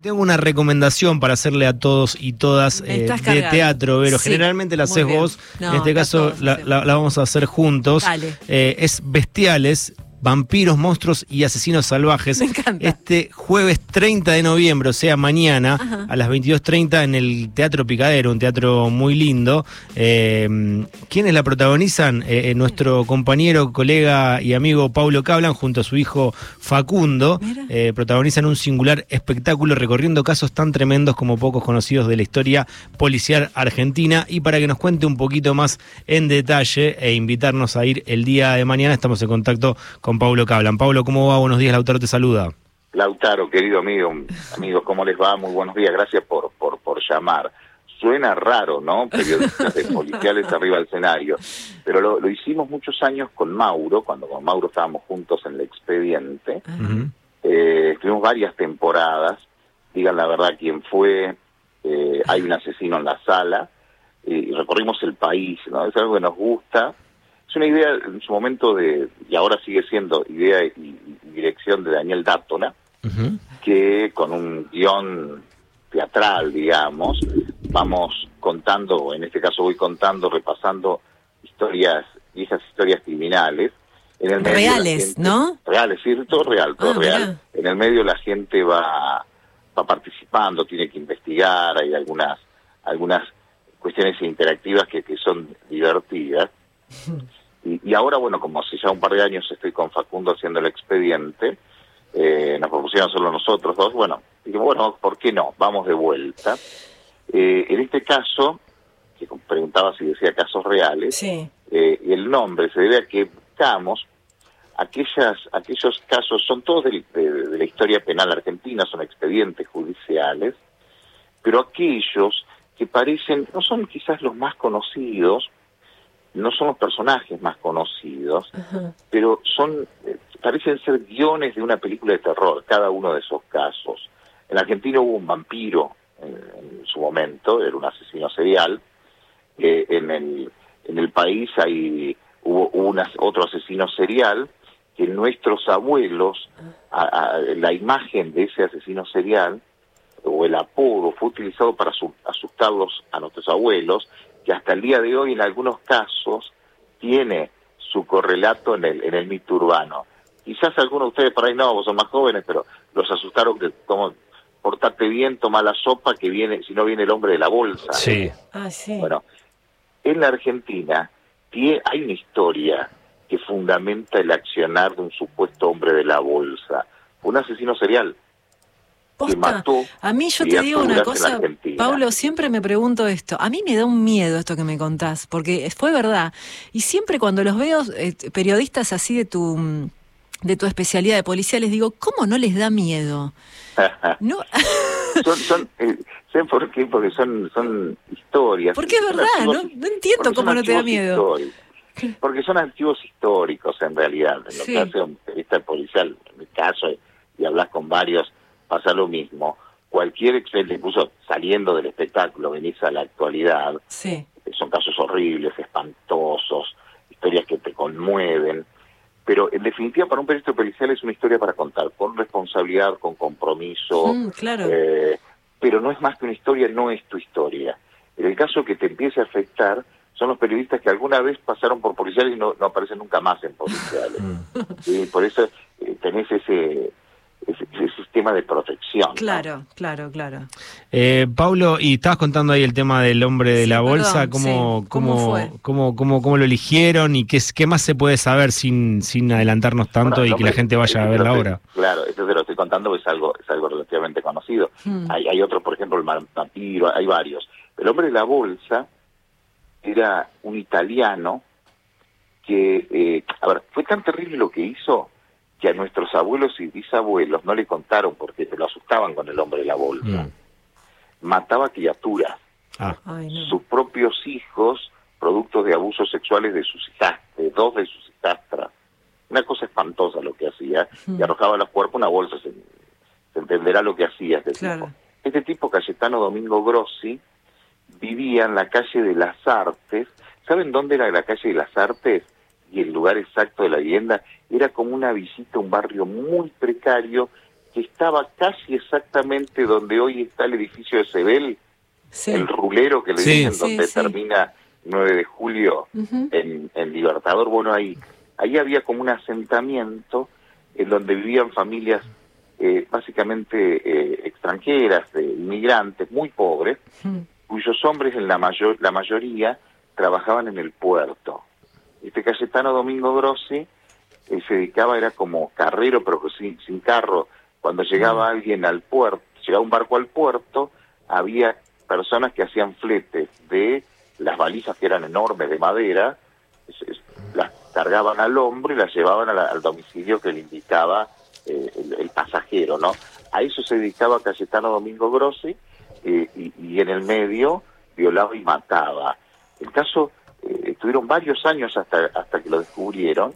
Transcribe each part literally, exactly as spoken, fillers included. Tengo una recomendación para hacerle a todos y todas eh, de teatro, Vero. Sí, generalmente la haces vos, no, en este caso la, la, la vamos a hacer juntos. Eh, es Bestiales, Vampiros, Monstruos y Asesinos Salvajes. Me encanta. Este jueves treinta de noviembre, o sea mañana, ajá, a las veintidós treinta en el Teatro Picadero, un teatro muy lindo. Eh, ¿Quiénes la protagonizan? Eh, nuestro compañero, colega y amigo Paulo Kablan junto a su hijo Facundo eh, protagonizan un singular espectáculo recorriendo casos tan tremendos como pocos conocidos de la historia policial argentina. Y para que nos cuente un poquito más en detalle e invitarnos a ir el día de mañana, estamos en contacto con Con Paulo Kablan. Paulo, ¿cómo va? Buenos días, Lautaro te saluda. Lautaro, querido amigo, amigos, ¿cómo les va? Muy buenos días, gracias por por, por llamar. Suena raro, ¿no? Periodistas de policiales arriba del escenario. Pero lo, lo hicimos muchos años con Mauro, cuando con Mauro estábamos juntos en El Expediente. Uh-huh. Eh, estuvimos varias temporadas, digan la verdad quién fue, eh, hay un asesino en la sala, y recorrimos el país, ¿no? Es algo que nos gusta. Es una idea en su momento de, y ahora sigue siendo idea y, y dirección de Daniel Dattola, uh-huh, que con un guión teatral, digamos, vamos contando, en este caso voy contando, repasando historias, viejas historias criminales. En el medio reales, gente, ¿no? Reales, sí, todo real, todo ah, real. Mira. En el medio la gente va, va participando, tiene que investigar, hay algunas, algunas cuestiones interactivas que, que son divertidas. Y, y ahora, bueno, como hace ya un par de años estoy con Facundo haciendo El Expediente, eh, nos propusieron solo nosotros dos, bueno, dijimos, bueno, ¿por qué no? Vamos de vuelta. Eh, en este caso, que preguntaba si decía casos reales, sí, eh, el nombre se debe a que buscamos aquellas, aquellos casos, son todos del, de, de la historia penal argentina, son expedientes judiciales, pero aquellos que parecen, no son quizás los más conocidos, no son los personajes más conocidos, ajá, pero son eh, parecen ser guiones de una película de terror, cada uno de esos casos. En Argentina hubo un vampiro en, en su momento, era un asesino serial. Eh, en, el, en el país hay, hubo una, otro asesino serial que nuestros abuelos, a, a, la imagen de ese asesino serial, o el apodo, fue utilizado para su, asustarlos a nuestros abuelos, que hasta el día de hoy en algunos casos tiene su correlato en el en el mito urbano. Quizás algunos de ustedes por ahí no, vos son más jóvenes, pero los asustaron que como portate bien, toma la sopa que viene, si no viene el hombre de la bolsa. Sí. ¿Eh? Ah, sí. Bueno, en la Argentina tiene, hay una historia que fundamenta el accionar de un supuesto hombre de la bolsa, un asesino serial. Posta. Que mató, a mí yo te digo una cosa, Paulo, siempre me pregunto esto, a mí me da un miedo esto que me contás, porque fue verdad, y siempre cuando los veo, eh, periodistas así de tu de tu especialidad de policía, les digo, ¿cómo no les da miedo? No. son, son, eh, ¿saben por qué? Porque son, son historias. Porque es verdad, archivos, no, no entiendo cómo no te da miedo. Porque son archivos históricos en realidad, en lo sí. que hace un periodista policial, en mi caso, y hablas con varios, pasa lo mismo. Cualquier excelente, incluso saliendo del espectáculo, venís a la actualidad, sí, son casos horribles, espantosos, historias que te conmueven, pero en definitiva para un periodista policial es una historia para contar, con responsabilidad, con compromiso, mm, claro. eh, pero no es más que una historia, no es tu historia. En el caso que te empiece a afectar, son los periodistas que alguna vez pasaron por policiales y no, no aparecen nunca más en policiales. Y por eso eh, tenés ese... Ese, ese sistema de protección. Claro, ¿no? claro, claro. Eh, Paulo, y estabas contando ahí el tema del hombre de sí, la bolsa, perdón, ¿cómo, sí. ¿Cómo, cómo, fue? cómo, cómo, cómo lo eligieron y qué, qué más se puede saber sin, sin adelantarnos tanto bueno, y hombre, que la gente vaya a verla ahora? Claro, esto te lo estoy contando, es algo, es algo relativamente conocido. Hmm. Hay, hay otros, por ejemplo, el vampiro, hay varios. El hombre de la bolsa era un italiano que, eh, a ver, fue tan terrible lo que hizo que a nuestros abuelos y bisabuelos no le contaron porque lo asustaban con el hombre de la bolsa. Mm. Mataba criaturas. Ah. Ay, no. Sus propios hijos, productos de abusos sexuales de sus hijastras, de dos de sus hijastras. Una cosa espantosa lo que hacía. Mm. Y arrojaba a los cuerpos una bolsa. Se, se entenderá lo que hacía este claro. tipo. Este tipo, Cayetano Domingo Grossi, vivía en la calle de las Artes. ¿Saben dónde era la calle de las Artes? Y el lugar exacto de la vivienda era como una visita a un barrio muy precario que estaba casi exactamente donde hoy está el edificio de Sebel, sí. el rulero que le sí. dicen, donde sí, sí. termina nueve de julio uh-huh. en, en Libertador. Bueno, ahí, ahí había como un asentamiento en donde vivían familias eh, básicamente eh, extranjeras, eh, inmigrantes, muy pobres, uh-huh. cuyos hombres en la mayor la mayoría trabajaban en el puerto. Este Cayetano Domingo Grossi eh, se dedicaba, era como carrero, pero sin, sin carro. Cuando llegaba alguien al puerto, llegaba un barco al puerto, había personas que hacían fletes de las balizas, que eran enormes, de madera, es, es, las cargaban al hombro y las llevaban a la, al domicilio que le indicaba eh, el, el pasajero, ¿no? A eso se dedicaba Cayetano Domingo Grossi, eh, y, y en el medio violaba y mataba. El caso... Eh, estuvieron varios años hasta hasta que lo descubrieron,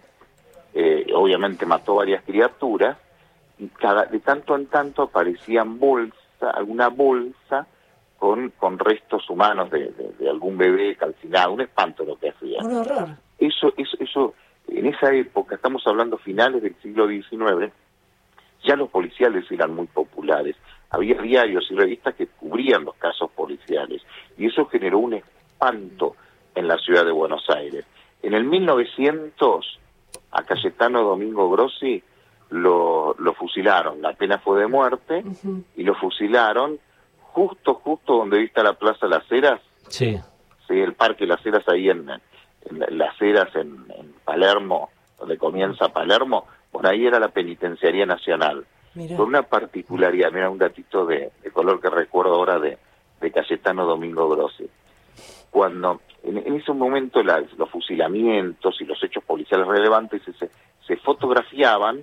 eh, obviamente mató varias criaturas, y cada de tanto en tanto aparecían bolsa, alguna bolsa con con restos humanos de, de, de algún bebé calcinado, un espanto lo que hacían. Un horror. Eso, eso, eso, en esa época, estamos hablando finales del siglo diecinueve, ya los policiales eran muy populares, había diarios y revistas que cubrían los casos policiales, y eso generó un espanto en la ciudad de Buenos Aires. En el mil novecientos, a Cayetano Domingo Grossi lo, lo fusilaron, la pena fue de muerte, uh-huh. y lo fusilaron justo, justo donde hoy está la Plaza Las Heras, sí. sí, el Parque Las Heras, ahí en, en Las Heras, en, en Palermo, donde comienza Palermo, por ahí era la Penitenciaría Nacional. Mirá. Con una particularidad, mira, un datito de, de color que recuerdo ahora de, de Cayetano Domingo Grossi. Cuando en, en ese momento la, los fusilamientos y los hechos policiales relevantes se, se fotografiaban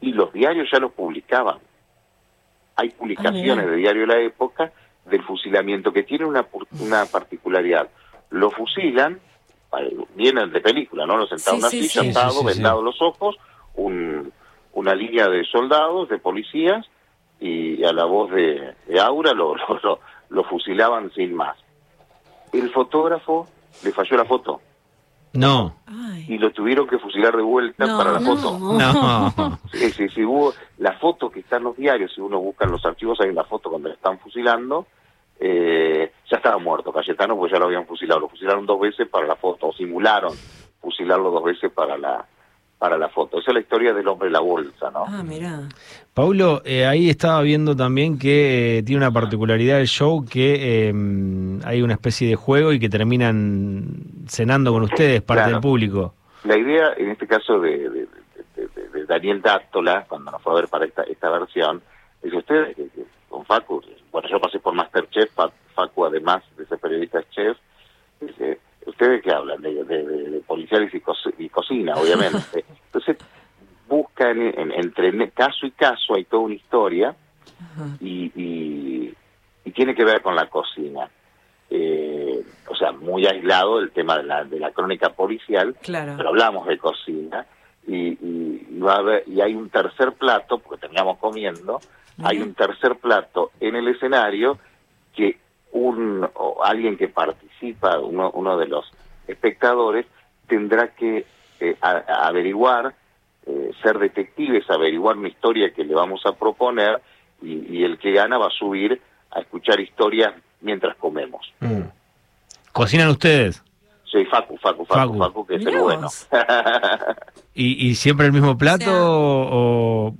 y los diarios ya los publicaban. Hay publicaciones oh, de Diario de la Época del fusilamiento que tienen una, una particularidad. Lo fusilan, vienen de película, ¿no? Lo sentaban en una silla, sentado, vendados los ojos, un, una línea de soldados, de policías, y a la voz de, de Aura lo, lo, lo, lo fusilaban sin más. El fotógrafo le falló la foto. No. Ay. Y lo tuvieron que fusilar de vuelta no, para la no. foto. No. Sí, sí, sí, hubo la foto que está en los diarios, si uno busca en los archivos, hay una foto cuando la están fusilando. Eh, ya estaba muerto Cayetano, pues ya lo habían fusilado. Lo fusilaron dos veces para la foto, o simularon fusilarlo dos veces para la... para la foto. Esa es la historia del hombre de la bolsa, ¿no? Ah, mirá. Paulo, eh, ahí estaba viendo también que eh, tiene una particularidad el show, que eh, hay una especie de juego y que terminan cenando con ustedes, parte claro. del público. La idea, en este caso de, de, de, de, de Daniel Dattola, cuando nos fue a ver para esta, esta versión, dice, ustedes, con Facu, bueno, yo pasé por Masterchef, Facu además de ser periodista chef, dice... ¿Ustedes qué hablan? De, de, de, de policiales y, co- y cocina, obviamente. Entonces, buscan en, en, entre caso y caso, hay toda una historia, uh-huh. y, y, y tiene que ver con la cocina. Eh, o sea, muy aislado el tema de la, de la crónica policial, claro. pero hablamos de cocina, y, y, y, va a haber, y hay un tercer plato, porque terminamos comiendo, uh-huh. hay un tercer plato en el escenario que... un o alguien que participa, uno, uno de los espectadores, tendrá que eh, a, a averiguar, eh, ser detectives, averiguar una historia que le vamos a proponer, y, y el que gana va a subir a escuchar historias mientras comemos. Mm. ¿Cocinan ustedes? Sí, Facu, Facu, Facu, Facu, Facu que es el bueno. ¿Y, ¿Y siempre el mismo plato o...? o...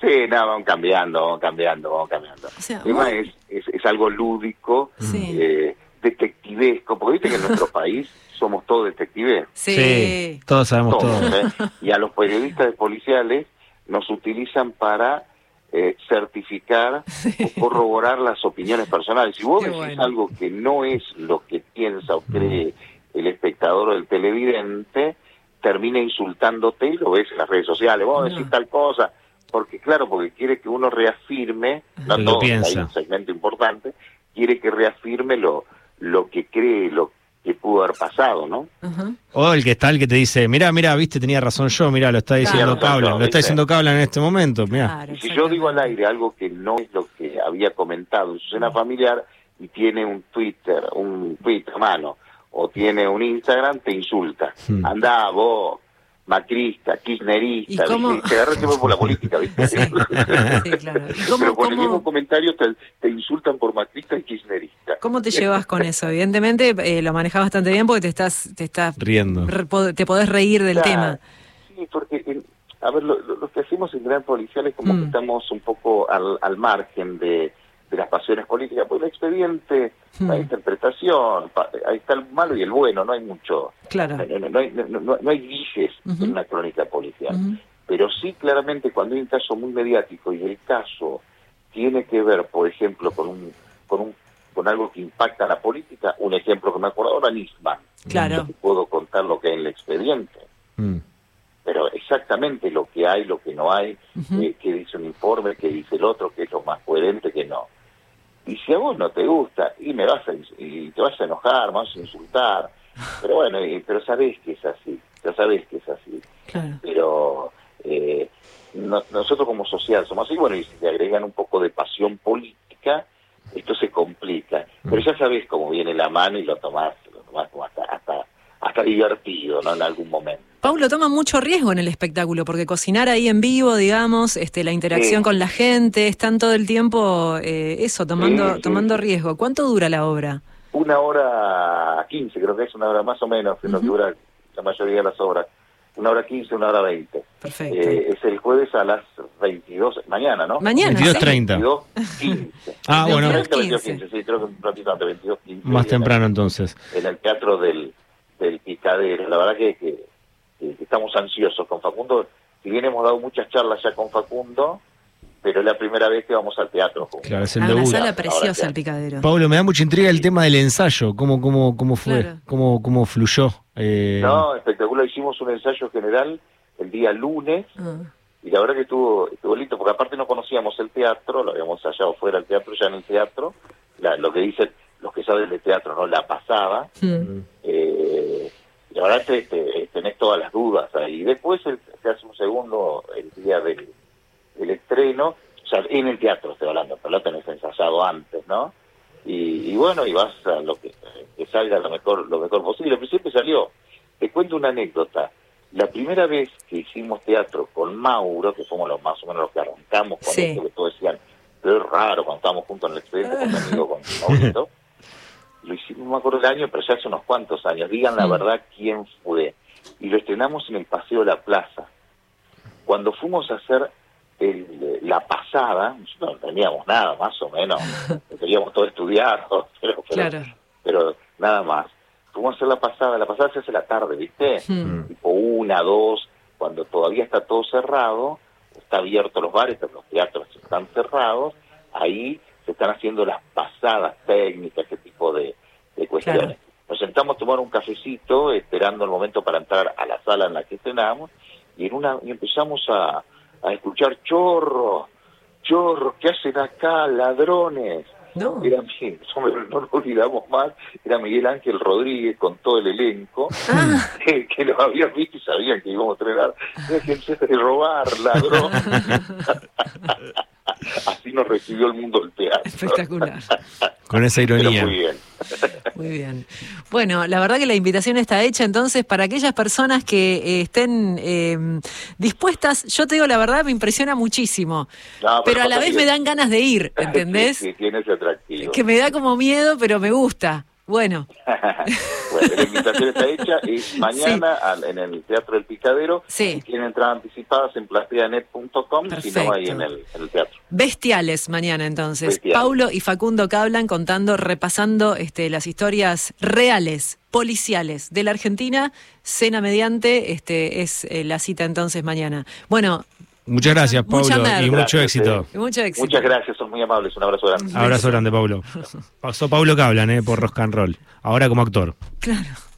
Sí, nada, no, vamos cambiando, vamos cambiando, vamos cambiando. O sea, Además, bueno. es, es, es algo lúdico, sí. eh, detectivesco, porque viste que en nuestro país somos todos detectives. Sí, sí todos sabemos todos, todo. ¿eh? Y a los periodistas de policiales nos utilizan para eh, certificar sí. o corroborar las opiniones personales. Si vos Qué decís bueno. algo que no es lo que piensa o cree el espectador o el televidente, termina insultándote y lo ves en las redes sociales. Vos decís no. tal cosa... Porque, claro, porque quiere que uno reafirme, no todo, hay un segmento importante, quiere que reafirme lo, lo que cree, lo que pudo haber pasado, ¿no? Uh-huh. O el que está, el que te dice, mirá, mirá, viste, tenía razón yo, mirá, lo está diciendo claro, Kablan, no, lo está diciendo Kablan en este momento, mirá. Claro, si yo digo al aire algo que no es lo que había comentado en su cena familiar y tiene un Twitter, un Twitter, mano, o tiene un Instagram, te insulta. Hmm. Andá, vos. macrista, kirchnerista, se agarra el tema por la política, ¿viste? Sí, sí, claro. Cómo, pero con cómo... el mismo comentario te, te insultan por macrista y kirchnerista. ¿Cómo te llevas con eso? Evidentemente eh, lo manejas bastante bien porque te estás, te estás riendo, re, te podés reír del claro, tema. Sí, porque eh, a ver, lo, lo, lo que hacemos en Gran Policial es como mm. que estamos un poco al, al margen de, de las pasiones políticas, porque el expediente, mm. la interpretación, pa, ahí está el malo y el bueno, no hay mucho. Claro. No, no, hay, no, no, no hay guises uh-huh. en una crónica policial. Uh-huh. Pero sí, claramente, cuando hay un caso muy mediático y el caso tiene que ver, por ejemplo, con un con un con algo que impacta a la política, un ejemplo que me acuerdo ahora, Nisman. Claro. No puedo contar lo que hay en el expediente. Mm. Pero exactamente lo que hay, lo que no hay, uh-huh. eh, que dice un informe, que dice el otro, que es lo más coherente, que no. Y si a vos no te gusta, y me vas a, y te vas a enojar, me vas a insultar, pero bueno, eh, pero sabés que es así, ya sabés que es así. Claro. Pero eh, no, nosotros como sociedad somos así, bueno, y si te agregan un poco de pasión política, esto se complica. Uh-huh. Pero ya sabés cómo viene la mano y lo tomás, lo tomás como hasta, hasta, hasta divertido, ¿no? En algún momento. Paulo, toma mucho riesgo en el espectáculo, porque cocinar ahí en vivo, digamos, este, la interacción sí. con la gente, están todo el tiempo, eh, eso, tomando sí, tomando sí. riesgo. ¿Cuánto dura la obra? Una hora quince, creo que es una hora más o menos, que uh-huh. es lo que dura la mayoría de las obras. Una hora quince, una hora veinte. Perfecto. Eh, es el jueves a las veintidós, mañana, ¿no? Mañana, veintidós treinta. veintidós quince. Ah, bueno. veintidós quince, sí, creo que un ratito antes, veintidós quince. Más temprano, en el, entonces. En el Teatro del, del Picadero, la verdad que... que estamos ansiosos con Facundo, si bien hemos dado muchas charlas ya con Facundo, pero es la primera vez que vamos al teatro juntos. Claro, es el debut. Una sala preciosa el Picadero. Paulo, me da mucha intriga el tema del ensayo, cómo cómo cómo fue, claro. cómo cómo fluyó. Eh... No, espectacular, hicimos un ensayo general el día lunes uh. y la verdad que estuvo estuvo lindo, porque aparte no conocíamos el teatro, lo habíamos hallado fuera del teatro, ya en el teatro, la, lo que dicen los que saben de teatro, no la pasaba. Mm. Eh, Y ahora te, te, tenés todas las dudas ahí. Después el, te hace un segundo el día del, del estreno, o sea, en el teatro estoy hablando, pero lo tenés ensayado antes, ¿no? Y, y bueno, y vas a lo que, que salga lo mejor lo mejor posible. Pero siempre salió. Te cuento una anécdota. La primera vez que hicimos teatro con Mauro, que somos los más o menos los que arrancamos con sí. esto que todos decían, pero es raro cuando estábamos juntos en el expediente con mi amigo, con Maurito. Lo hicimos, no me acuerdo el año, pero ya hace unos cuantos años, digan la verdad quién fue. Y lo estrenamos en el Paseo de la Plaza. Cuando fuimos a hacer el, la pasada, no teníamos nada, más o menos, teníamos todo estudiado, pero, pero, claro. pero nada más. Fuimos a hacer la pasada, la pasada se hace la tarde, ¿viste? Mm. Tipo una, dos, cuando todavía está todo cerrado, está abierto los bares, pero los teatros están cerrados, ahí... se están haciendo las pasadas técnicas, ese tipo de, de cuestiones. Claro. Nos sentamos a tomar un cafecito, esperando el momento para entrar a la sala en la que estrenamos, y en una y empezamos a, a escuchar chorros, chorros, ¿qué hacen acá? Ladrones. No. Era, no lo olvidamos más, era Miguel Ángel Rodríguez con todo el elenco, ah. que, que los habían visto y sabían que íbamos a estrenar. Déjense de robar, ladrones. Así nos recibió el mundo del teatro. Espectacular. Con esa ironía. Pero muy bien. Muy bien. Bueno, la verdad que la invitación está hecha, entonces, para aquellas personas que eh, estén eh, dispuestas, yo te digo la verdad, me impresiona muchísimo. No, pero, pero a la vez bien. Me dan ganas de ir, ¿entendés? Sí, sí, tiene ese atractivo. Que me da como miedo, pero me gusta. Bueno. Bueno, la invitación está hecha, es mañana sí. al, en el Teatro del Picadero. Sí. Tienen entradas anticipadas en platea net punto com, si no ahí en el, en el teatro. Bestiales mañana entonces. Bestiales. Paulo y Facundo Kablan contando, repasando este, las historias reales, policiales de la Argentina. Cena mediante, este es eh, la cita entonces mañana. Bueno. Muchas gracias, Paulo, Mucha y gracias, mucho, éxito. Sí. mucho éxito. Muchas gracias, son muy amables, un abrazo grande. Abrazo grande, Paulo. Pasó Paulo Kablan, eh, por Rock and Roll, ahora como actor. Claro.